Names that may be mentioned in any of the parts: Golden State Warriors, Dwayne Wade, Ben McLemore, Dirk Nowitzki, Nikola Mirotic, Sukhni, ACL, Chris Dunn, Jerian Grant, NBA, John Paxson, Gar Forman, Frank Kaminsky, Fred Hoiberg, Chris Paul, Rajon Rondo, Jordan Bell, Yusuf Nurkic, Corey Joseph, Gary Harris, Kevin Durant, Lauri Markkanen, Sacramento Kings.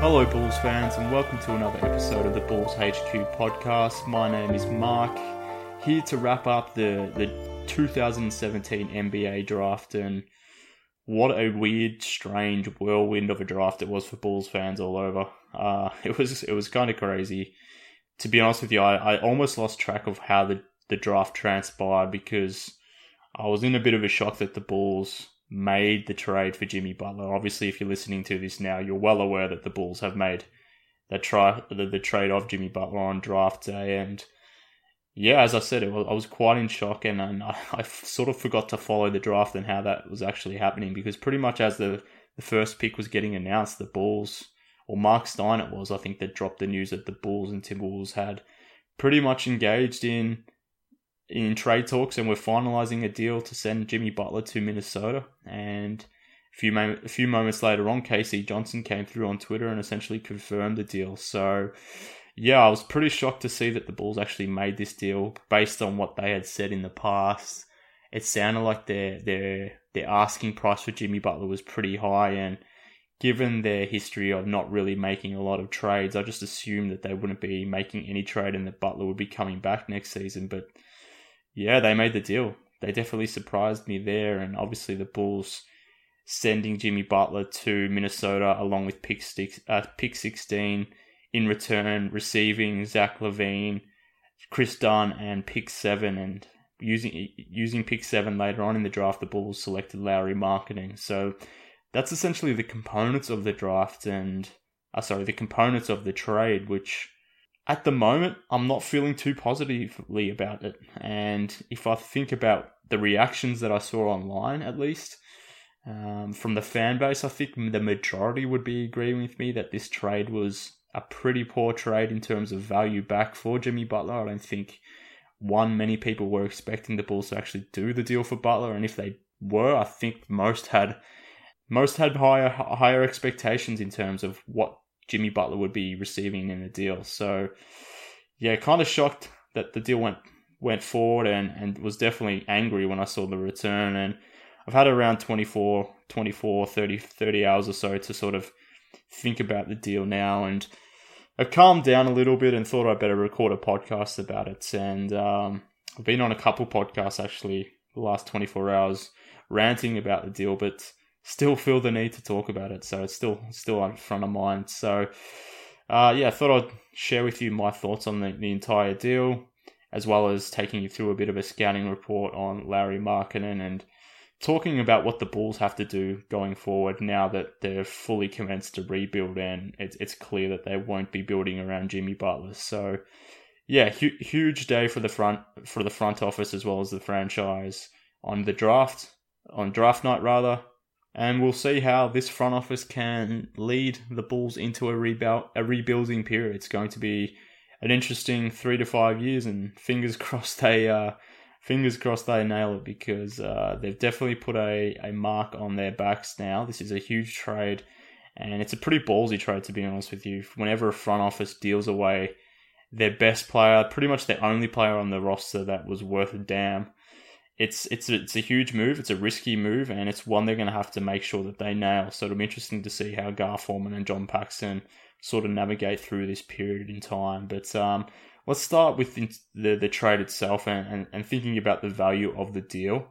Hello Bulls fans, and welcome to another episode of the Bulls HQ podcast. My name is Mark, here to wrap up the 2017 NBA draft, and what a weird, strange whirlwind of a draft it was for Bulls fans all over. It was kind of crazy. To be honest with you, I almost lost track of how the draft transpired, because I was in a bit of a shock that the Bulls made the trade for Jimmy Butler. Obviously, if you're listening to this now, you're well aware that the Bulls have made the trade of Jimmy Butler on draft day. And yeah, as I said, I was quite in shock, and I sort of forgot to follow the draft and how that was actually happening, because pretty much as the first pick was getting announced, the Bulls, or Mark Stein it was, I think, that dropped the news that the Bulls and Timberwolves had pretty much engaged in trade talks and we're finalizing a deal to send Jimmy Butler to Minnesota. And a few moments later on, K.C. Johnson came through on Twitter and essentially confirmed the deal. So yeah, I was pretty shocked to see that the Bulls actually made this deal based on what they had said in the past. It sounded like their asking price for Jimmy Butler was pretty high, and given their history of not really making a lot of trades, I just assumed that they wouldn't be making any trade and that Butler would be coming back next season. But yeah, they made the deal. They definitely surprised me there. And obviously the Bulls sending Jimmy Butler to Minnesota along with pick 16, in return receiving Zach LaVine, Chris Dunn, and pick 7. And using pick 7 later on in the draft, the Bulls selected Lauri Markkanen. So that's essentially the components of the draft and... the components of the trade, which... at the moment, I'm not feeling too positively about it. And if I think about the reactions that I saw online, at least, from the fan base, I think the majority would be agreeing with me that this trade was a pretty poor trade in terms of value back for Jimmy Butler. I don't think, many people were expecting the Bulls to actually do the deal for Butler. And if they were, I think most had higher expectations in terms of what Jimmy Butler would be receiving in the deal. So yeah, kind of shocked that the deal went forward, and was definitely angry when I saw the return. And I've had around 30 hours or so to sort of think about the deal now, and I've calmed down a little bit and thought I'd better record a podcast about it. And I've been on a couple podcasts actually the last 24 hours ranting about the deal, but still feel the need to talk about it, so it's still in front of mind. So I thought I'd share with you my thoughts on the entire deal, as well as taking you through a bit of a scouting report on Lauri Markkanen and talking about what the Bulls have to do going forward now that they've fully commenced to rebuild, and it's clear that they won't be building around Jimmy Butler. So yeah, huge day for the front office as well as the franchise on draft night rather. And we'll see how this front office can lead the Bulls into a rebuilding period. It's going to be an interesting 3 to 5 years, and fingers crossed they fingers crossed they nail it, because they've definitely put a mark on their backs now. This is a huge trade, and it's a pretty ballsy trade, to be honest with you. Whenever a front office deals away their best player, pretty much their only player on the roster that was worth a damn, it's a huge move. It's a risky move, and it's one they're going to have to make sure that they nail. So it'll be interesting to see how Gar Forman and John Paxson sort of navigate through this period in time. But let's start with the trade itself and thinking about the value of the deal.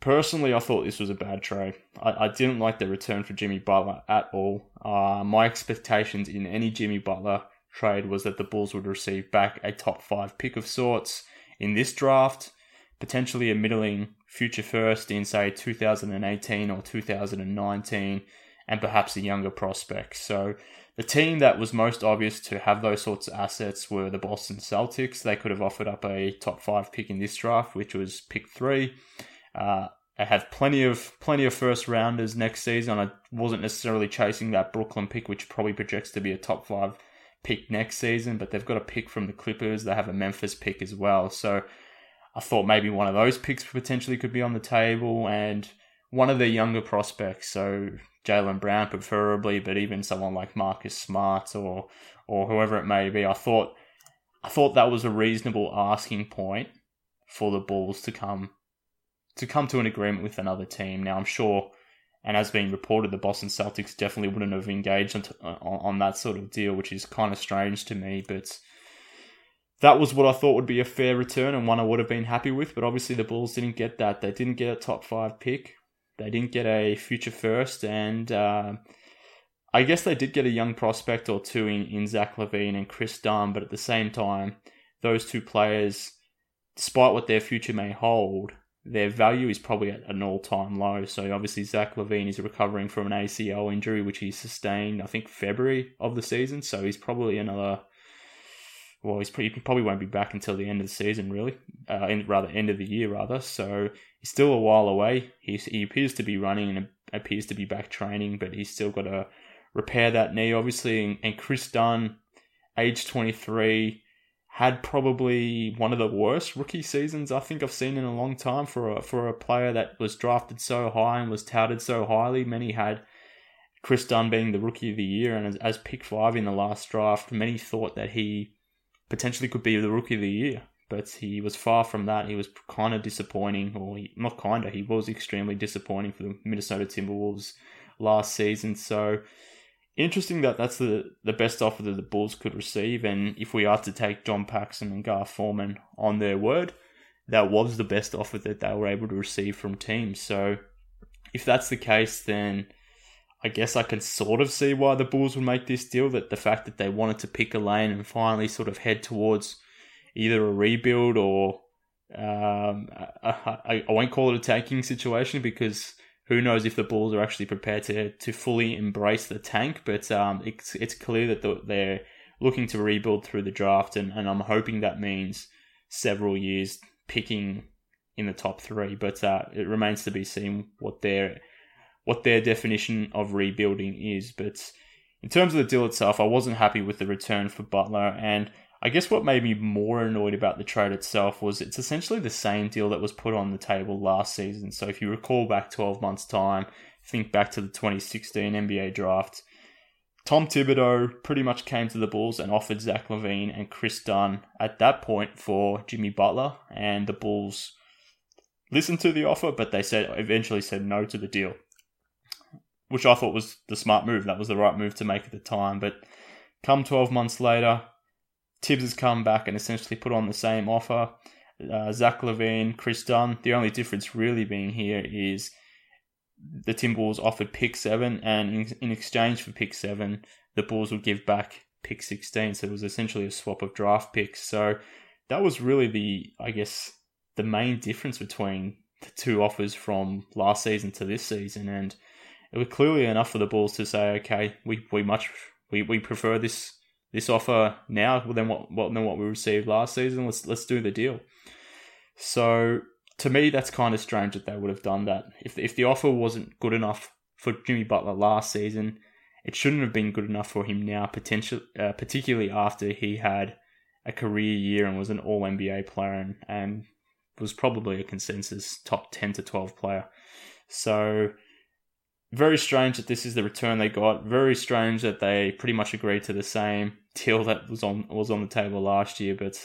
Personally, I thought this was a bad trade. I didn't like the return for Jimmy Butler at all. My expectations in any Jimmy Butler trade was that the Bulls would receive back a top 5 pick of sorts in this draft, potentially a middling future first in, say, 2018 or 2019, and perhaps a younger prospect. So the team that was most obvious to have those sorts of assets were the Boston Celtics. They could have offered up a top 5 pick in this draft, which was pick 3. They have plenty of first rounders next season. I wasn't necessarily chasing that Brooklyn pick, which probably projects to be a top 5 pick next season, but they've got a pick from the Clippers. They have a Memphis pick as well. So I thought maybe one of those picks potentially could be on the table, and one of their younger prospects. So Jaylen Brown preferably, but even someone like Marcus Smart or whoever it may be. I thought that was a reasonable asking point for the Bulls to come to an agreement with another team. Now, I'm sure, and as being reported, the Boston Celtics definitely wouldn't have engaged on that sort of deal, which is kind of strange to me, but that was what I thought would be a fair return and one I would have been happy with. But obviously the Bulls didn't get that. They didn't get a top 5 pick. They didn't get a future first, and I guess they did get a young prospect or two in Zach LaVine and Chris Dunn, but at the same time, those two players, despite what their future may hold, their value is probably at an all-time low. So obviously Zach LaVine is recovering from an ACL injury, which he sustained, I think, February of the season. So he's probably another... Well, he probably won't be back until the end of the season, really. End of the year, rather. So he's still a while away. He appears to be running and appears to be back training, but he's still got to repair that knee, obviously. And Chris Dunn, age 23... had probably one of the worst rookie seasons I think I've seen in a long time for a player that was drafted so high and was touted so highly. Many had Chris Dunn being the rookie of the year, and as pick 5 in the last draft, many thought that he potentially could be the rookie of the year, but he was far from that. He was kind of disappointing, he was extremely disappointing for the Minnesota Timberwolves last season. So interesting that that's the best offer that the Bulls could receive, and if we are to take John Paxson and Gar Forman on their word, that was the best offer that they were able to receive from teams. So if that's the case, then I guess I can sort of see why the Bulls would make this deal, that the fact that they wanted to pick a lane and finally sort of head towards either a rebuild or I won't call it a tanking situation, because who knows if the Bulls are actually prepared to fully embrace the tank, but it's clear that they're looking to rebuild through the draft, and I'm hoping that means several years picking in the top 3. But it remains to be seen what their definition of rebuilding is. But in terms of the deal itself, I wasn't happy with the return for Butler, and I guess what made me more annoyed about the trade itself was it's essentially the same deal that was put on the table last season. So if you recall back 12 months' time, think back to the 2016 NBA draft, Tom Thibodeau pretty much came to the Bulls and offered Zach LaVine and Chris Dunn at that point for Jimmy Butler, and the Bulls listened to the offer, but they eventually said no to the deal, which I thought was the smart move. That was the right move to make at the time. But come 12 months later, Tibbs has come back and essentially put on the same offer. Zach LaVine, Chris Dunn. The only difference really being here is the Timberwolves offered pick 7, and in exchange for pick 7, the Bulls would give back pick 16. So it was essentially a swap of draft picks. So that was really the main difference between the two offers from last season to this season. And it was clearly enough for the Bulls to say, okay, we prefer this offer now than what we received last season. Let's do the deal. So to me, that's kind of strange that they would have done that. If the offer wasn't good enough for Jimmy Butler last season, it shouldn't have been good enough for him now, particularly after he had a career year and was an All-NBA player and was probably a consensus top 10 to 12 player. So very strange that this is the return they got. Very strange that they pretty much agreed to the same deal that was on the table last year. But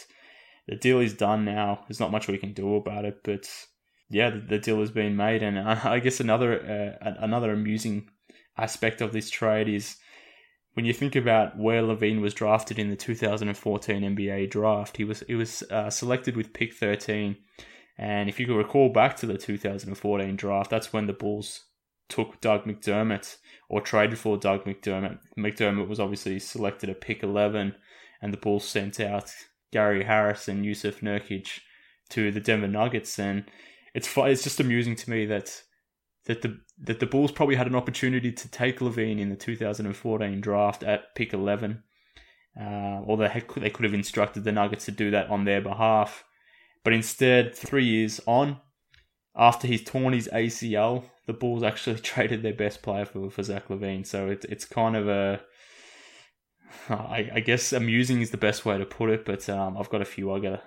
the deal is done now. There's not much we can do about it. But yeah, the deal has been made. And I guess another amusing aspect of this trade is when you think about where LaVine was drafted in the 2014 NBA draft. He was selected with pick 13. And if you could recall back to the 2014 draft, that's when the Bulls took Doug McDermott, or traded for Doug McDermott. McDermott was obviously selected at pick 11, and the Bulls sent out Gary Harris and Yusuf Nurkic to the Denver Nuggets. And it's just amusing to me that the Bulls probably had an opportunity to take LaVine in the 2014 draft at pick 11, or they could have instructed the Nuggets to do that on their behalf. But instead, 3 years on, after he's torn his ACL, the Bulls actually traded their best player for Zach LaVine. So it's kind of I guess amusing is the best way to put it. But I've got a few other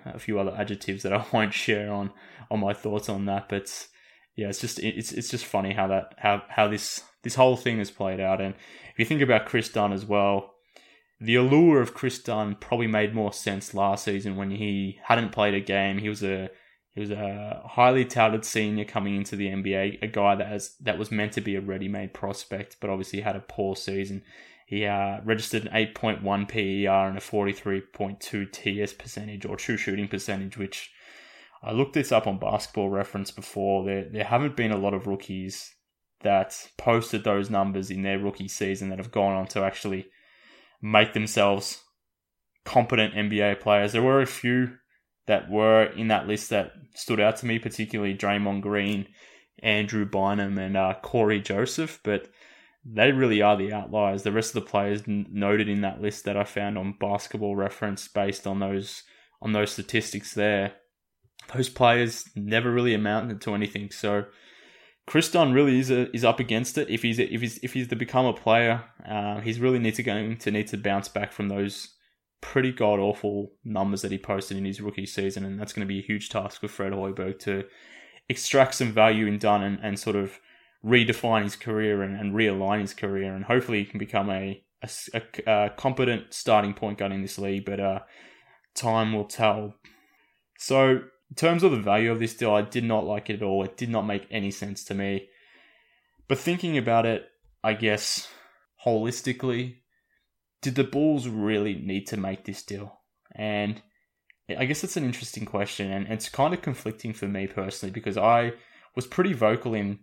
adjectives that I won't share on my thoughts on that. But yeah, it's just funny how this whole thing has played out. And if you think about Chris Dunn as well, the allure of Chris Dunn probably made more sense last season when he hadn't played a game. He was a highly touted senior coming into the NBA, a guy that was meant to be a ready-made prospect, but obviously had a poor season. He registered an 8.1 PER and a 43.2 TS percentage, or true shooting percentage, which I looked this up on Basketball Reference before. There haven't been a lot of rookies that posted those numbers in their rookie season that have gone on to actually make themselves competent NBA players. There were a few that were in that list that stood out to me, particularly Draymond Green, Andrew Bynum, and Corey Joseph, but they really are the outliers. The rest of the players noted in that list that I found on Basketball Reference based on those statistics there, those players never really amounted to anything. So Chris Dunn really is up against it. If he's to become a player, he's really going to need to bounce back from those pretty god-awful numbers that he posted in his rookie season, and that's going to be a huge task for Fred Hoiberg to extract some value in Dunn and sort of redefine his career and realign his career, and hopefully he can become a competent starting point guard in this league, but time will tell. So in terms of the value of this deal, I did not like it at all. It did not make any sense to me. But thinking about it, I guess, holistically, did the Bulls really need to make this deal? And I guess it's an interesting question, and it's kind of conflicting for me personally, because I was pretty vocal in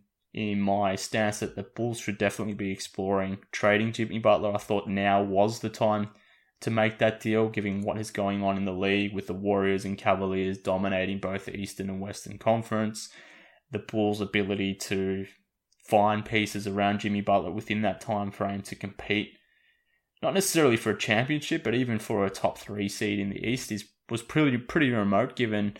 my stance that the Bulls should definitely be exploring trading Jimmy Butler. I thought now was the time to make that deal, given what is going on in the league with the Warriors and Cavaliers dominating both the Eastern and Western Conference, the Bulls' ability to find pieces around Jimmy Butler within that time frame to compete, not necessarily for a championship, but even for a top 3 seed in the East was pretty remote, given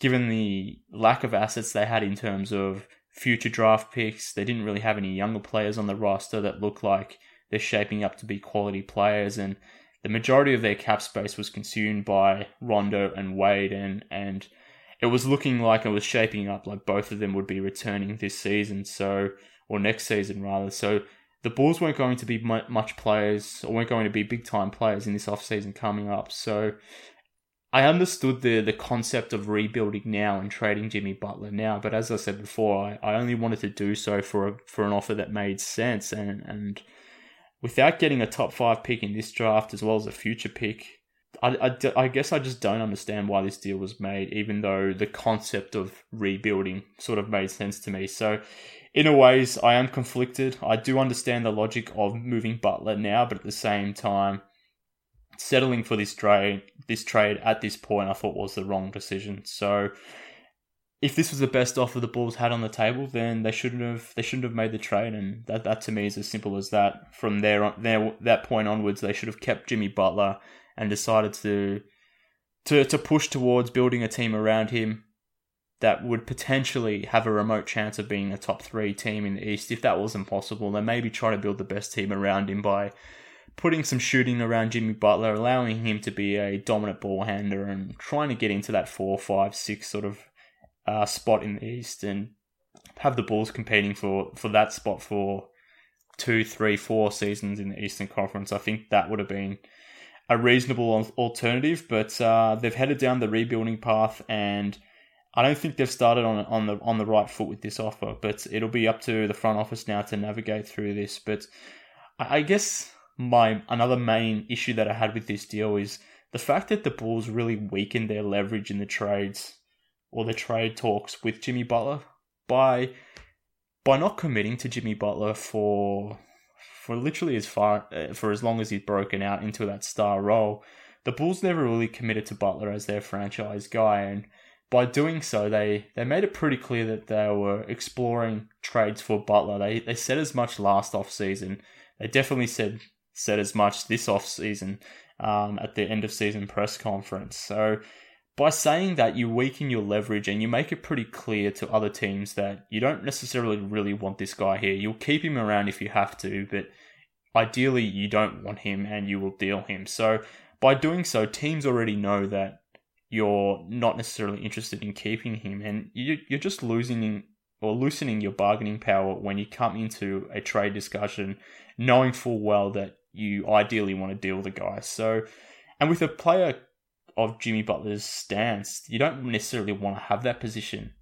the lack of assets they had in terms of future draft picks. They didn't really have any younger players on the roster that look like they're shaping up to be quality players, and the majority of their cap space was consumed by Rondo and Wade, and it was looking like it was shaping up like both of them would be returning this season, or next season rather. So the Bulls weren't going to be much players, or weren't going to be big-time players in this offseason coming up. So I understood the concept of rebuilding now and trading Jimmy Butler now, but as I said before, I only wanted to do so for an offer that made sense, and without getting a top 5 pick in this draft as well as a future pick, I guess I just don't understand why this deal was made, even though the concept of rebuilding sort of made sense to me. So in a ways, I am conflicted. I do understand the logic of moving Butler now, but at the same time, settling for this trade at this point, I thought was the wrong decision. So if this was the best offer the Bulls had on the table, then they shouldn't have made the trade, and that to me is as simple as that. From that point onwards, they should have kept Jimmy Butler and decided to push towards building a team around him that would potentially have a remote chance of being a top 3 team in the East. If that wasn't possible, then maybe try to build the best team around him by putting some shooting around Jimmy Butler, allowing him to be a dominant ball handler, and trying to get into that 4, 5, 6 sort of spot in the East and have the Bulls competing for that spot for 2, 3, 4 seasons in the Eastern Conference. I think that would have been a reasonable alternative, but they've headed down the rebuilding path, and I don't think they've started on the right foot with this offer, but it'll be up to the front office now to navigate through this. But I guess another main issue that I had with this deal is the fact that the Bulls really weakened their leverage in the trades or the trade talks with Jimmy Butler by not committing to Jimmy Butler for literally for as long as he'd broken out into that star role. The Bulls never really committed to Butler as their franchise guy, and by doing so, they made it pretty clear that they were exploring trades for Butler. They said as much last offseason. They definitely said as much this offseason at the end of season press conference. So by saying that, you weaken your leverage and you make it pretty clear to other teams that you don't necessarily really want this guy here. You'll keep him around if you have to, but ideally you don't want him and you will deal him. So by doing so, teams already know that you're not necessarily interested in keeping him, and you're just loosening your bargaining power when you come into a trade discussion knowing full well that you ideally want to deal the guy. So, and with a player of Jimmy Butler's stance, you don't necessarily want to have that position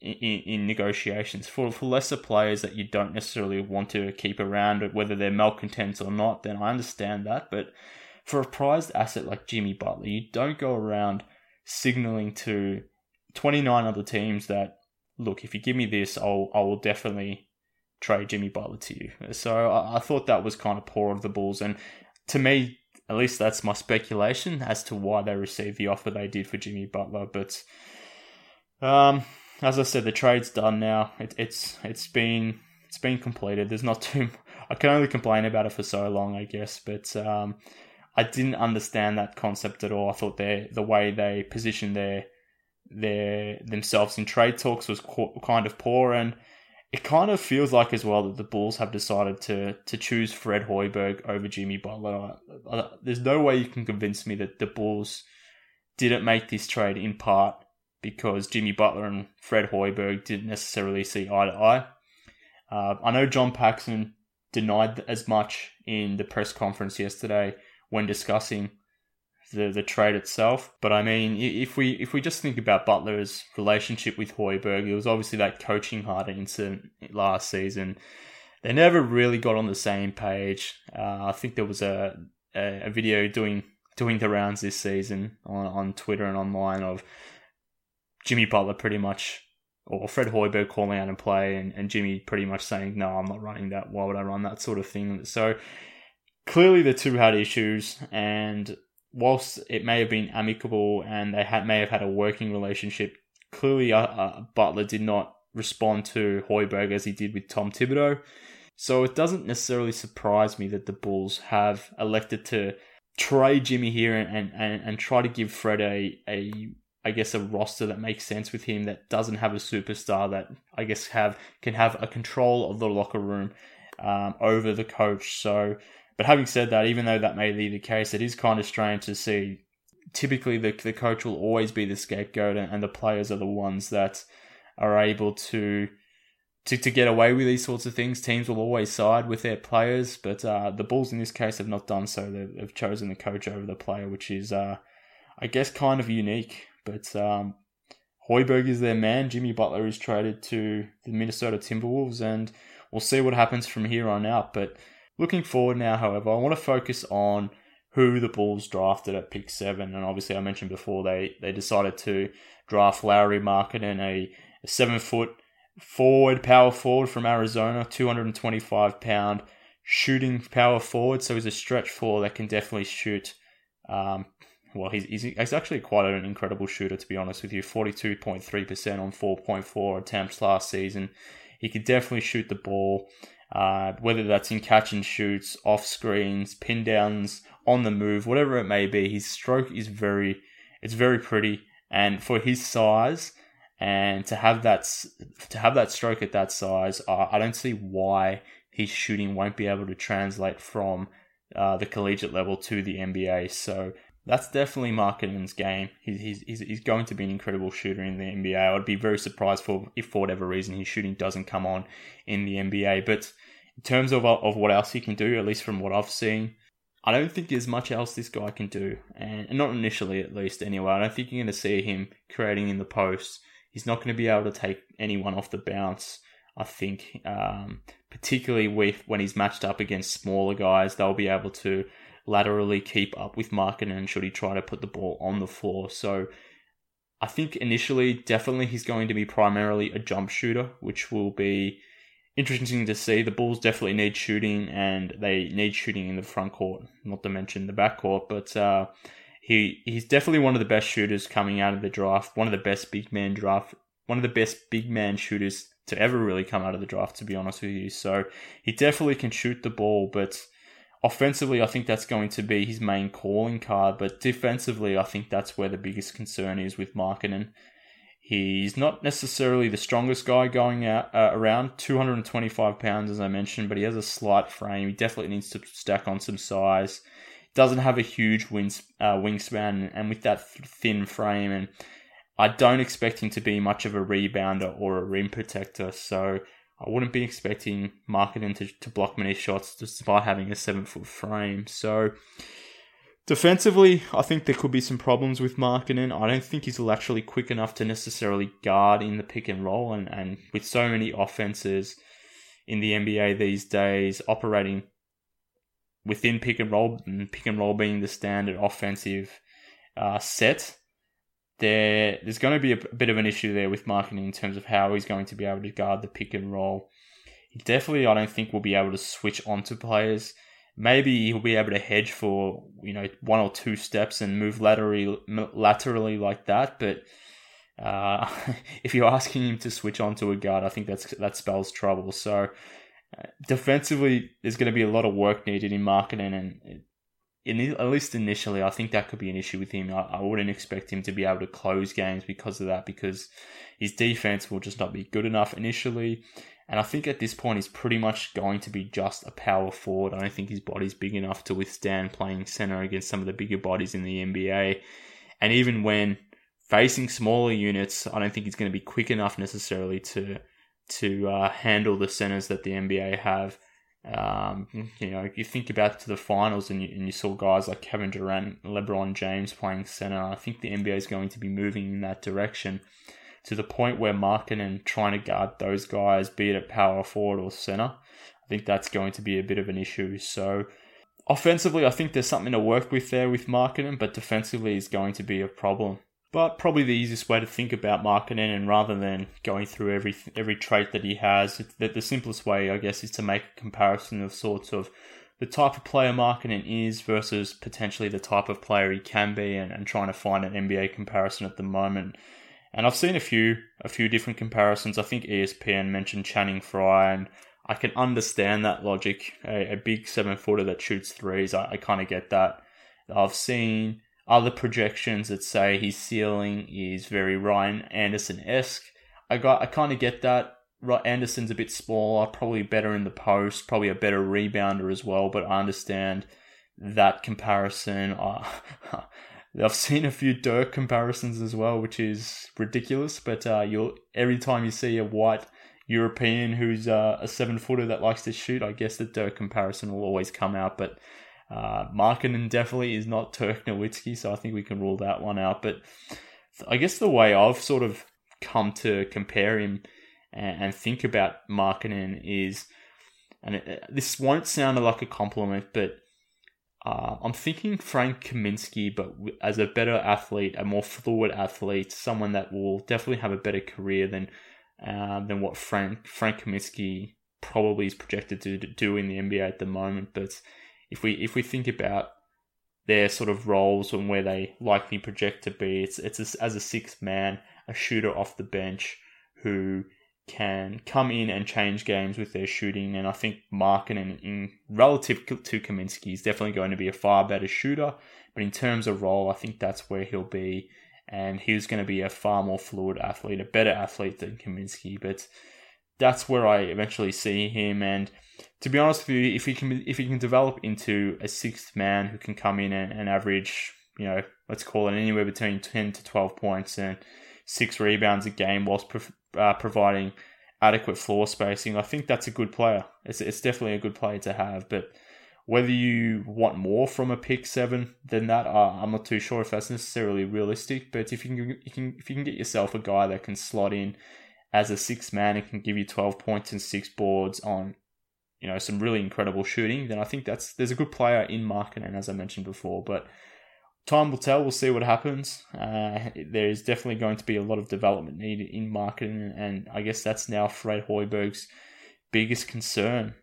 in negotiations for lesser players that you don't necessarily want to keep around, whether they're malcontents or not. Then I understand that, but for a prized asset like Jimmy Butler, you don't go around signaling to 29 other teams that, look, if you give me this, I will definitely trade Jimmy Butler to you. So I thought that was kind of poor of the Bulls, and to me, at least, that's my speculation as to why they received the offer they did for Jimmy Butler. But as I said, the trade's done now. It's been completed. There's not too. I can only complain about it for so long, I guess. But I didn't understand that concept at all. I thought the way they positioned their themselves in trade talks was kind of poor, and it kind of feels like as well that the Bulls have decided to choose Fred Hoiberg over Jimmy Butler. There's no way you can convince me that the Bulls didn't make this trade in part because Jimmy Butler and Fred Hoiberg didn't necessarily see eye to eye. I know John Paxson denied as much in the press conference yesterday when discussing the trade itself. But I mean, if we just think about Butler's relationship with Hoiberg, it was obviously that coaching hire incident last season. They never really got on the same page. I think there was a video doing the rounds this season on Twitter and online of Jimmy Butler pretty much, or Fred Hoiberg calling out and play, and Jimmy pretty much saying, no, I'm not running that. Why would I run that sort of thing? So clearly the two had issues, and whilst it may have been amicable and they may have had a working relationship, clearly Butler did not respond to Hoiberg as he did with Tom Thibodeau. So it doesn't necessarily surprise me that the Bulls have elected to trade Jimmy here and try to give Fred a roster that makes sense with him, that doesn't have a superstar, that I guess can have a control of the locker room over the coach. So, but having said that, even though that may be the case, it is kind of strange to see. Typically, the coach will always be the scapegoat, and the players are the ones that are able to get away with these sorts of things. Teams will always side with their players, but the Bulls in this case have not done so. They've chosen the coach over the player, which is, I guess, kind of unique. But Hoiberg is their man. Jimmy Butler is traded to the Minnesota Timberwolves, and we'll see what happens from here on out. But looking forward now, however, I want to focus on who the Bulls drafted at pick 7. And obviously, I mentioned before, they decided to draft Lauri Markkanen, a 7-foot power forward from Arizona, 225-pound shooting power forward. So he's a stretch four that can definitely shoot. Well, he's actually quite an incredible shooter, to be honest with you. 42.3% on 4.4 attempts last season. He could definitely shoot the ball, whether that's in catch and shoots, off screens, pin downs, on the move, whatever it may be. His stroke is very pretty, and for his size, and to have that stroke at that size, I don't see why his shooting won't be able to translate from the collegiate level to the NBA. So That's definitely Mark Stein's game. He's going to be an incredible shooter in the NBA. I'd be very surprised if for whatever reason his shooting doesn't come on in the NBA. But in terms of what else he can do, at least from what I've seen, I don't think there's much else this guy can do. And not initially, at least, anyway. I don't think you're going to see him creating in the post. He's not going to be able to take anyone off the bounce, I think. Particularly when he's matched up against smaller guys, they'll be able to laterally keep up with Markkanen should he try to put the ball on the floor. So I think initially, definitely he's going to be primarily a jump shooter, which will be interesting to see. The Bulls definitely need shooting, and they need shooting in the front court, not to mention the back court. But he's definitely one of the best shooters coming out of the draft, one of the best big man shooters to ever really come out of the draft, to be honest with you. So he definitely can shoot the ball, but offensively, I think that's going to be his main calling card, but defensively, I think that's where the biggest concern is with Markkanen. He's not necessarily the strongest guy going out around, 225 pounds, as I mentioned, but he has a slight frame. He definitely needs to stack on some size. Doesn't have a huge wingspan, and with that thin frame, and I don't expect him to be much of a rebounder or a rim protector, so I wouldn't be expecting Markkanen to block many shots despite having a 7-foot frame. So defensively, I think there could be some problems with Markkanen. I don't think he's actually quick enough to necessarily guard in the pick and roll. And with so many offenses in the NBA these days operating within pick and roll being the standard offensive set, There's going to be a bit of an issue there with Markkanen in terms of how he's going to be able to guard the pick and roll. He definitely, I don't think, will be able to switch onto players. Maybe he'll be able to hedge for, one or two steps and move laterally like that. But if you're asking him to switch onto a guard, I think that spells trouble. So defensively, there's going to be a lot of work needed in Markkanen, and at least initially, I think that could be an issue with him. I wouldn't expect him to be able to close games because of that, because his defense will just not be good enough initially. And I think at this point, he's pretty much going to be just a power forward. I don't think his body's big enough to withstand playing center against some of the bigger bodies in the NBA. And even when facing smaller units, I don't think he's going to be quick enough necessarily to handle the centers that the NBA have. You think about to the finals and you saw guys like Kevin Durant, LeBron James playing center. I think the NBA is going to be moving in that direction to the point where Markkanen trying to guard those guys, be it a power forward or center, I think that's going to be a bit of an issue. So offensively, I think there's something to work with there with Markkanen, but defensively is going to be a problem. But probably the easiest way to think about Markkanen, and rather than going through every trait that he has, the simplest way, I guess, is to make a comparison of sorts of the type of player Markkanen is versus potentially the type of player he can be, and trying to find an NBA comparison at the moment. And I've seen a few different comparisons. I think ESPN mentioned Channing Frye, and I can understand that logic. A big 7-footer that shoots threes, I kind of get that. I've seen other projections that say his ceiling is very Ryan Anderson-esque. I kind of get that. Anderson's a bit smaller, probably better in the post, probably a better rebounder as well, but I understand that comparison. I've seen a few Dirk comparisons as well, which is ridiculous, but every time you see a white European who's a 7-footer that likes to shoot, I guess the Dirk comparison will always come out, but Markkanen definitely is not Dirk Nowitzki, so I think we can rule that one out. But I guess the way I've sort of come to compare him and think about Markkanen is, and this won't sound like a compliment, but I'm thinking Frank Kaminsky, but as a better athlete, a more fluid athlete, someone that will definitely have a better career than what Frank Kaminsky probably is projected to do in the NBA at the moment. But if we think about their sort of roles and where they likely project to be, it's as a sixth man, a shooter off the bench who can come in and change games with their shooting. And I think Markkanen, in relative to Kaminsky, is definitely going to be a far better shooter. But in terms of role, I think that's where he'll be. And he's going to be a far more fluid athlete, a better athlete than Kaminsky. But that's where I eventually see him. And to be honest with you, if he can develop into a sixth man who can come in and average, you know, let's call it anywhere between 10 to 12 points and 6 rebounds a game whilst providing adequate floor spacing, I think that's a good player. It's definitely a good player to have, but whether you want more from a pick 7 than that, I'm not too sure if that's necessarily realistic. But if you can get yourself a guy that can slot in as a 6th man and can give you 12 points and 6 boards on, you know, some really incredible shooting, then I think there's a good player in Markkanen, as I mentioned before. But time will tell. We'll see what happens. There is definitely going to be a lot of development needed in Markkanen, and I guess that's now Fred Hoiberg's biggest concern.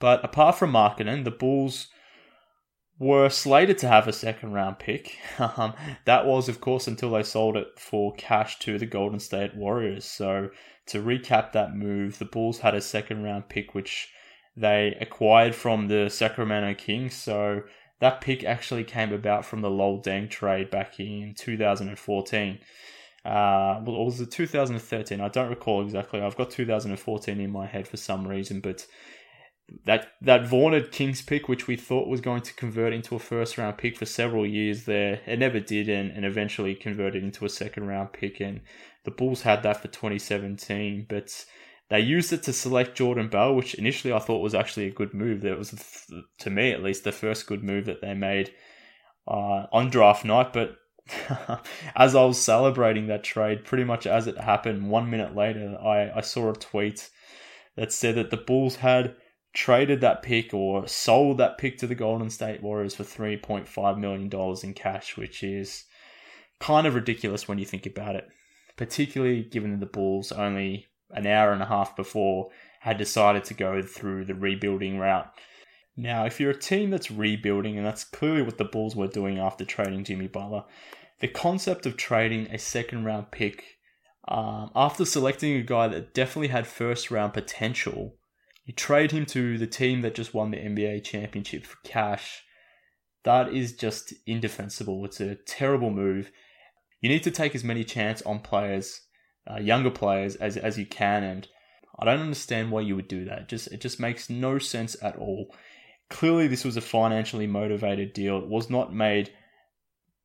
But apart from Markkanen, the Bulls were slated to have a second-round pick. That was, of course, until they sold it for cash to the Golden State Warriors. So to recap that move, the Bulls had a second-round pick, which they acquired from the Sacramento Kings. So that pick actually came about from the Luol Deng trade back in 2014. Well, it was the 2013. I don't recall exactly. I've got 2014 in my head for some reason, but that vaunted Kings pick, which we thought was going to convert into a first-round pick for several years there, it never did, and eventually converted into a second-round pick, and the Bulls had that for 2017, but they used it to select Jordan Bell, which initially I thought was actually a good move. That was, to me at least, the first good move that they made on draft night, but as I was celebrating that trade, pretty much as it happened, 1 minute later, I saw a tweet that said that the Bulls had traded that pick or sold that pick to the Golden State Warriors for $3.5 million in cash, which is kind of ridiculous when you think about it, particularly given that the Bulls only an hour and a half before had decided to go through the rebuilding route. Now, if you're a team that's rebuilding, and that's clearly what the Bulls were doing after trading Jimmy Butler, the concept of trading a second-round pick after selecting a guy that definitely had first-round potential, you trade him to the team that just won the NBA championship for cash. That is just indefensible. It's a terrible move. You need to take as many chances on players, younger players, as you can, and I don't understand why you would do that. It just makes no sense at all. Clearly, this was a financially motivated deal. It was not made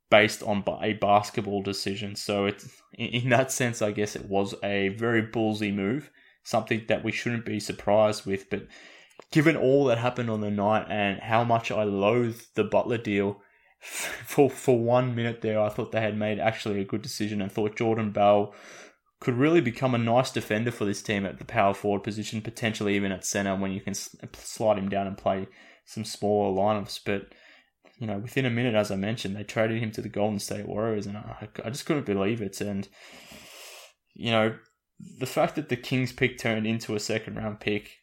based on a basketball decision. So in that sense, I guess it was a very ballsy move, something that we shouldn't be surprised with. But given all that happened on the night and how much I loathe the Butler deal, for 1 minute there, I thought they had made actually a good decision and thought Jordan Bell could really become a nice defender for this team at the power forward position, potentially even at center when you can slide him down and play some smaller lineups. But, you know, within a minute, as I mentioned, they traded him to the Golden State Warriors, and I just couldn't believe it. And, you know, the fact that the Kings pick turned into a second-round pick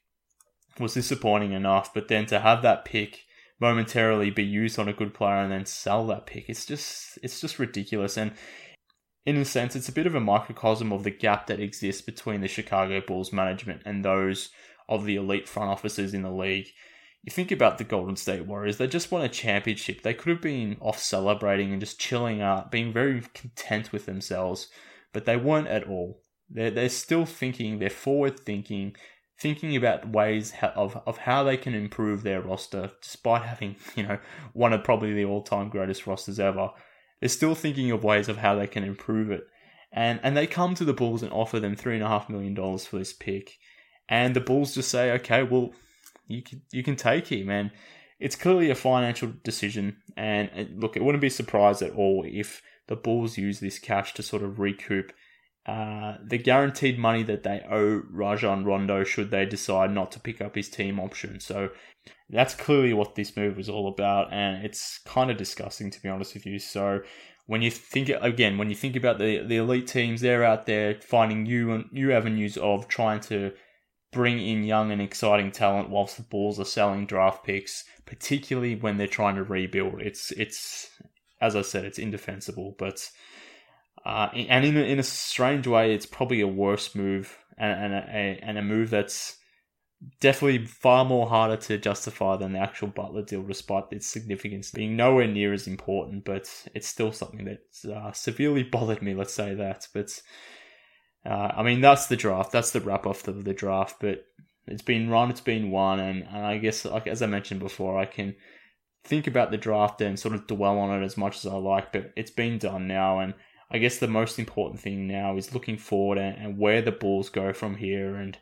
was disappointing enough, but then to have that pick momentarily be used on a good player and then sell that pick, it's just ridiculous. And in a sense, it's a bit of a microcosm of the gap that exists between the Chicago Bulls management and those of the elite front offices in the league. You think about the Golden State Warriors, they just won a championship. They could have been off celebrating and just chilling out, being very content with themselves, but they weren't at all. They're still thinking, they're forward thinking about ways of how they can improve their roster, despite having, you know, one of probably the all-time greatest rosters ever. They're still thinking of ways of how they can improve it. And they come to the Bulls and offer them $3.5 million for this pick. And the Bulls just say, okay, well, you can take him. And it's clearly a financial decision. And look, it wouldn't be surprised at all if the Bulls use this cash to sort of recoup the guaranteed money that they owe Rajon Rondo should they decide not to pick up his team option. So that's clearly what this move was all about, and it's kind of disgusting, to be honest with you. So when you think about the elite teams, they're out there finding new avenues of trying to bring in young and exciting talent whilst the Bulls are selling draft picks, particularly when they're trying to rebuild. It's as I said, it's indefensible, but and in a strange way, it's probably a worse move and a move that's definitely far more harder to justify than the actual Butler deal, despite its significance being nowhere near as important. But it's still something that's severely bothered me, let's say that. But, I mean, that's the draft. That's the wrap-off of the draft. But it's been run, it's been won. And I guess, like as I mentioned before, I can think about the draft and sort of dwell on it as much as I like, but it's been done now. And I guess the most important thing now is looking forward and where the Bulls go from here. And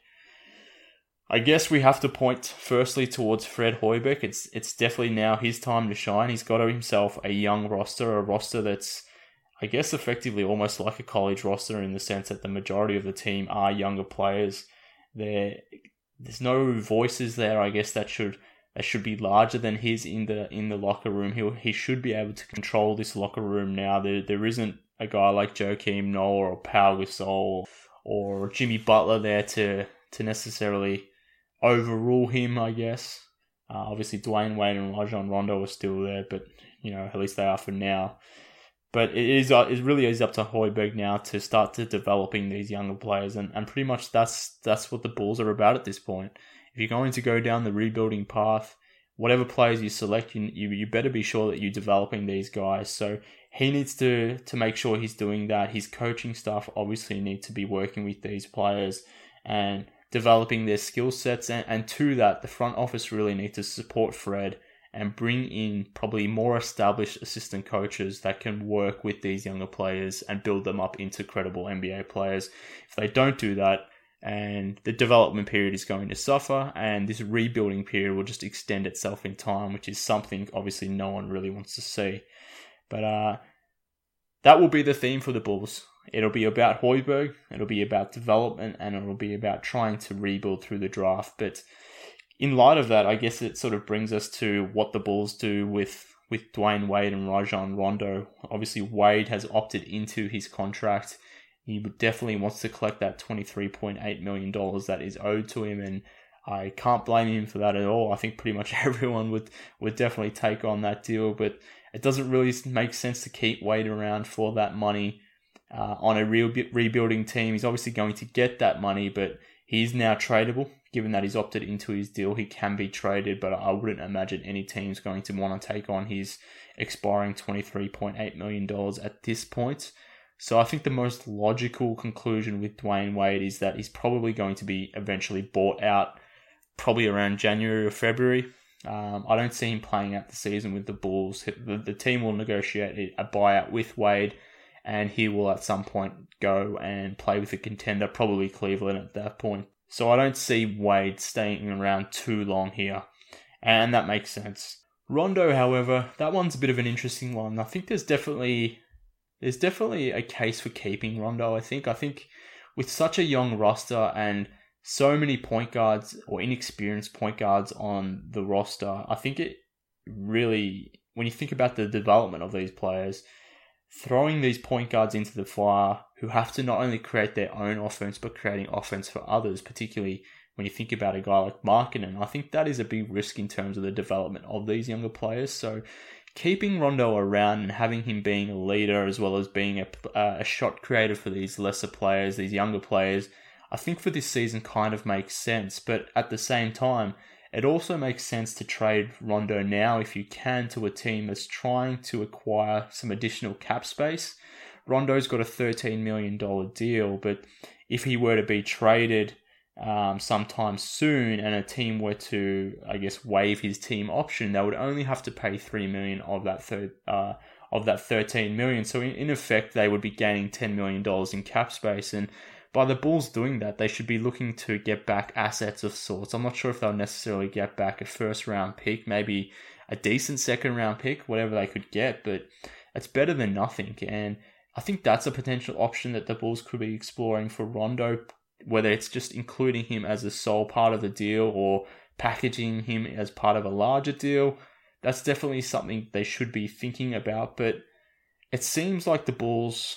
I guess we have to point firstly towards Fred Hoiberg. It's definitely now his time to shine. He's got himself a young roster, a roster that's, I guess, effectively almost like a college roster in the sense that the majority of the team are younger players. There's no voices there, I guess, that should be larger than his in the locker room. He should be able to control this locker room now. There isn't a guy like Joakim Noah or Pau Gasol or Jimmy Butler there to necessarily overrule him, I guess. Obviously, Dwayne Wade and Rajon Rondo are still there, but at least they are for now. But it really is up to Hoiberg now to start to developing these younger players, and pretty much that's what the Bulls are about at this point. If you're going to go down the rebuilding path, whatever players you select, you better be sure that you're developing these guys. So he needs to make sure he's doing that. His coaching staff obviously need to be working with these players and developing their skill sets. And to that, the front office really needs to support Fred and bring in probably more established assistant coaches that can work with these younger players and build them up into credible NBA players. If they don't do that, and the development period is going to suffer, and this rebuilding period will just extend itself in time, which is something obviously no one really wants to see. But that will be the theme for the Bulls. It'll be about Hoiberg, it'll be about development, and it'll be about trying to rebuild through the draft. But in light of that, I guess it sort of brings us to what the Bulls do with Dwayne Wade and Rajon Rondo. Obviously, Wade has opted into his contract. He definitely wants to collect that $23.8 million that is owed to him, and I can't blame him for that at all. I think pretty much everyone would definitely take on that deal, but it doesn't really make sense to keep Wade around for that money on a real rebuilding team. He's obviously going to get that money, but he's now tradable. Given that he's opted into his deal, he can be traded, but I wouldn't imagine any team's going to want to take on his expiring $23.8 million at this point. So I think the most logical conclusion with Dwayne Wade is that he's probably going to be eventually bought out, probably around January or February. I don't see him playing out the season with the Bulls. The team will negotiate a buyout with Wade, and he will at some point go and play with a contender, probably Cleveland at that point. So I don't see Wade staying around too long here, and that makes sense. Rondo, however, that one's a bit of an interesting one. I think there's definitely a case for keeping Rondo, I think. I think with such a young roster and so many point guards or inexperienced point guards on the roster, I think it really, when you think about the development of these players, throwing these point guards into the fire who have to not only create their own offense, but creating offense for others, particularly when you think about a guy like Markkanen, I think that is a big risk in terms of the development of these younger players. So keeping Rondo around and having him being a leader as well as being a shot creator for these lesser players, these younger players, I think for this season kind of makes sense. But at the same time, it also makes sense to trade Rondo now if you can to a team that's trying to acquire some additional cap space. Rondo's got a $13 million deal, but if he were to be traded sometime soon and a team were to, I guess, waive his team option, they would only have to pay $3 million of that $13 million. So in effect, they would be gaining $10 million in cap space. And by the Bulls doing that, they should be looking to get back assets of sorts. I'm not sure if they'll necessarily get back a first-round pick, maybe a decent second-round pick, whatever they could get, but it's better than nothing. And I think that's a potential option that the Bulls could be exploring for Rondo, whether it's just including him as a sole part of the deal or packaging him as part of a larger deal. That's definitely something they should be thinking about, but it seems like the Bulls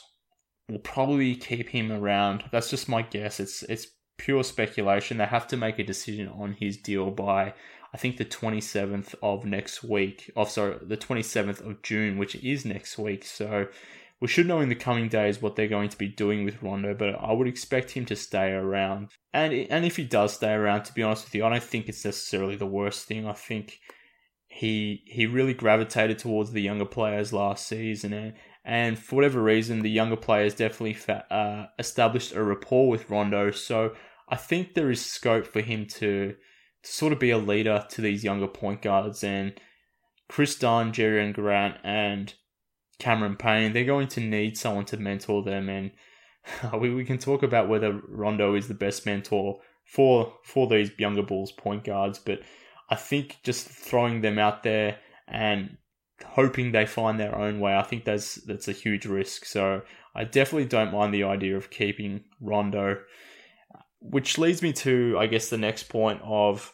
will probably keep him around. That's just my guess. It's pure speculation. They have to make a decision on his deal by, I think, the 27th of next week. The 27th of June, which is next week. So we should know in the coming days what they're going to be doing with Rondo, but I would expect him to stay around. And if he does stay around, to be honest with you, I don't think it's necessarily the worst thing. I think he really gravitated towards the younger players last season, and for whatever reason, the younger players definitely established a rapport with Rondo. So I think there is scope for him to sort of be a leader to these younger point guards, and Chris Dunn, Jerian Grant, and Cameron Payne, they're going to need someone to mentor them. And we can talk about whether Rondo is the best mentor for these younger Bulls point guards. But I think just throwing them out there and hoping they find their own way, I think that's a huge risk. So I definitely don't mind the idea of keeping Rondo, which leads me to, I guess, the next point of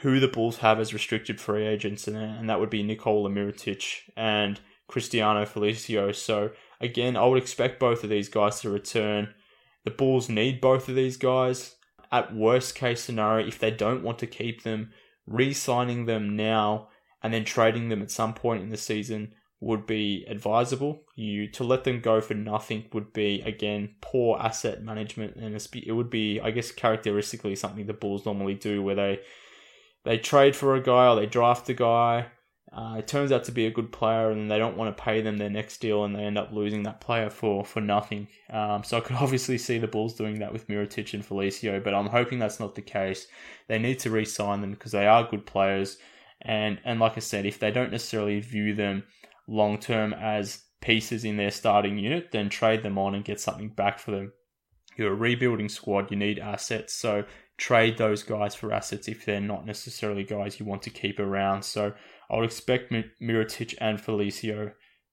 who the Bulls have as restricted free agents, and that would be Nikola Mirotic and Cristiano Felicio. So again, I would expect both of these guys to return. The Bulls need both of these guys. At worst case scenario, if they don't want to keep them, re-signing them now and then trading them at some point in the season would be advisable. To let them go for nothing would be, again, poor asset management, and it would be, I guess, characteristically something the Bulls normally do, where they trade for a guy or they draft a guy. It turns out to be a good player and they don't want to pay them their next deal and they end up losing that player for nothing. So I could obviously see the Bulls doing that with Mirotic and Felicio, but I'm hoping that's not the case. They need to re-sign them because they are good players. And like I said, if they don't necessarily view them long-term as pieces in their starting unit, then trade them on and get something back for them. You're a rebuilding squad, you need assets, so trade those guys for assets if they're not necessarily guys you want to keep around. So I would expect Mirotic and Felicio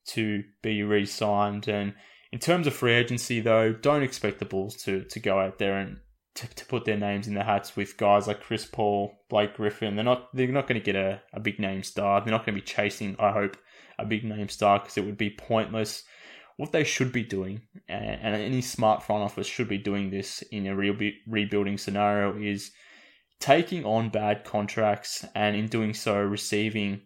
to be re-signed. And in terms of free agency, though, don't expect the Bulls to go out there and to put their names in the hats with guys like Chris Paul, Blake Griffin. They're not going to get a big name star. They're not going to be chasing, I hope, a big name star, because it would be pointless. What they should be doing, and any smart front office should be doing this in a real rebuilding scenario, is taking on bad contracts and in doing so receiving,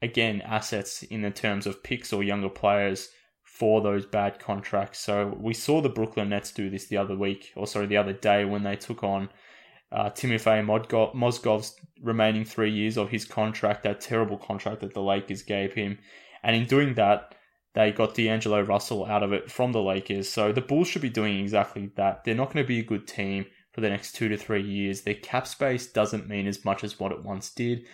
again, assets in the terms of picks or younger players for those bad contracts. So we saw the Brooklyn Nets do this the other day when they took on Timofey Mozgov's remaining 3 years of his contract, that terrible contract that the Lakers gave him. And in doing that, they got D'Angelo Russell out of it from the Lakers. So the Bulls should be doing exactly that. They're not going to be a good team for the next 2 to 3 years. Their cap space doesn't mean as much as what it once did.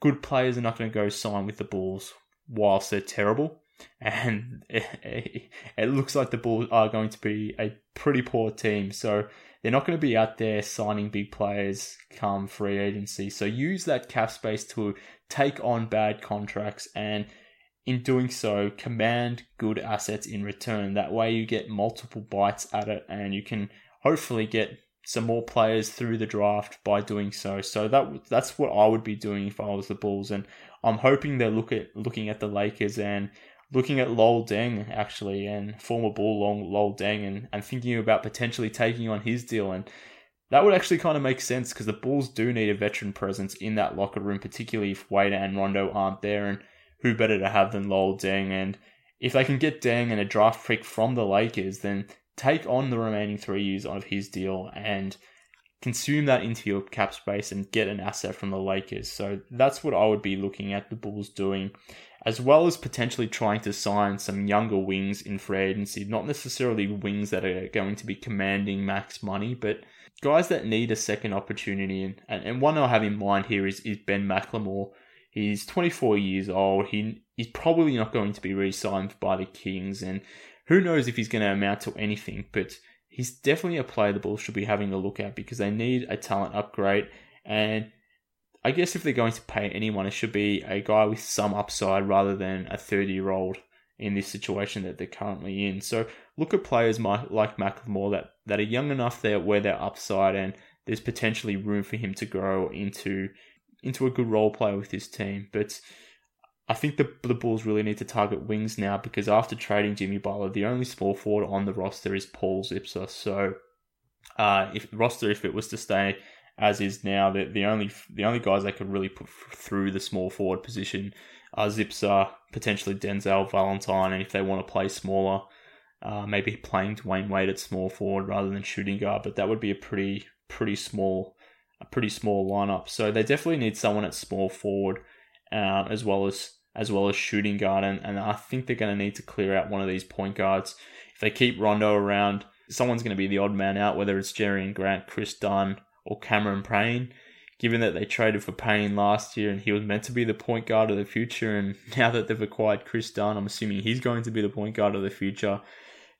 Good players are not going to go sign with the Bulls whilst they're terrible. And it looks like the Bulls are going to be a pretty poor team. So they're not going to be out there signing big players come free agency. So use that cap space to take on bad contracts and, in doing so, command good assets in return. That way you get multiple bites at it and you can hopefully get some more players through the draft by doing so. So that's what I would be doing if I was the Bulls. And I'm hoping they're looking at the Lakers and looking at Luol Deng, actually, and former Bull Luol Deng, and thinking about potentially taking on his deal. And that would actually kind of make sense because the Bulls do need a veteran presence in that locker room, particularly if Wade and Rondo aren't there. And who better to have than Luol Deng? And if they can get Deng and a draft pick from the Lakers, then take on the remaining 3 years of his deal and consume that into your cap space and get an asset from the Lakers. So that's what I would be looking at the Bulls doing, as well as potentially trying to sign some younger wings in free agency. Not necessarily wings that are going to be commanding max money, but guys that need a second opportunity. And one I have in mind here is Ben McLemore. He's 24 years old. He's probably not going to be re-signed by the Kings, and who knows if he's going to amount to anything, but he's definitely a player the Bulls should be having a look at because they need a talent upgrade. And I guess if they're going to pay anyone, it should be a guy with some upside rather than a 30-year-old in this situation that they're currently in. So look at players like McLemore that are young enough there where they're upside and there's potentially room for him to grow into a good role player with this team. But I think the Bulls really need to target wings now, because after trading Jimmy Butler, the only small forward on the roster is Paul Zipser. So if it was to stay as is now, the only guys they could really put through the small forward position are Zipser, potentially Denzel Valentine, and if they want to play smaller, maybe playing Dwayne Wade at small forward rather than shooting guard. But that would be a pretty small lineup. So they definitely need someone at small forward, as well as shooting guard. And I think they're going to need to clear out one of these point guards. If they keep Rondo around, someone's going to be the odd man out, whether it's Jerian Grant, Chris Dunn, or Cameron Payne. given that they traded for Payne last year and he was meant to be the point guard of the future, and now that they've acquired Chris Dunn, I'm assuming he's going to be the point guard of the future.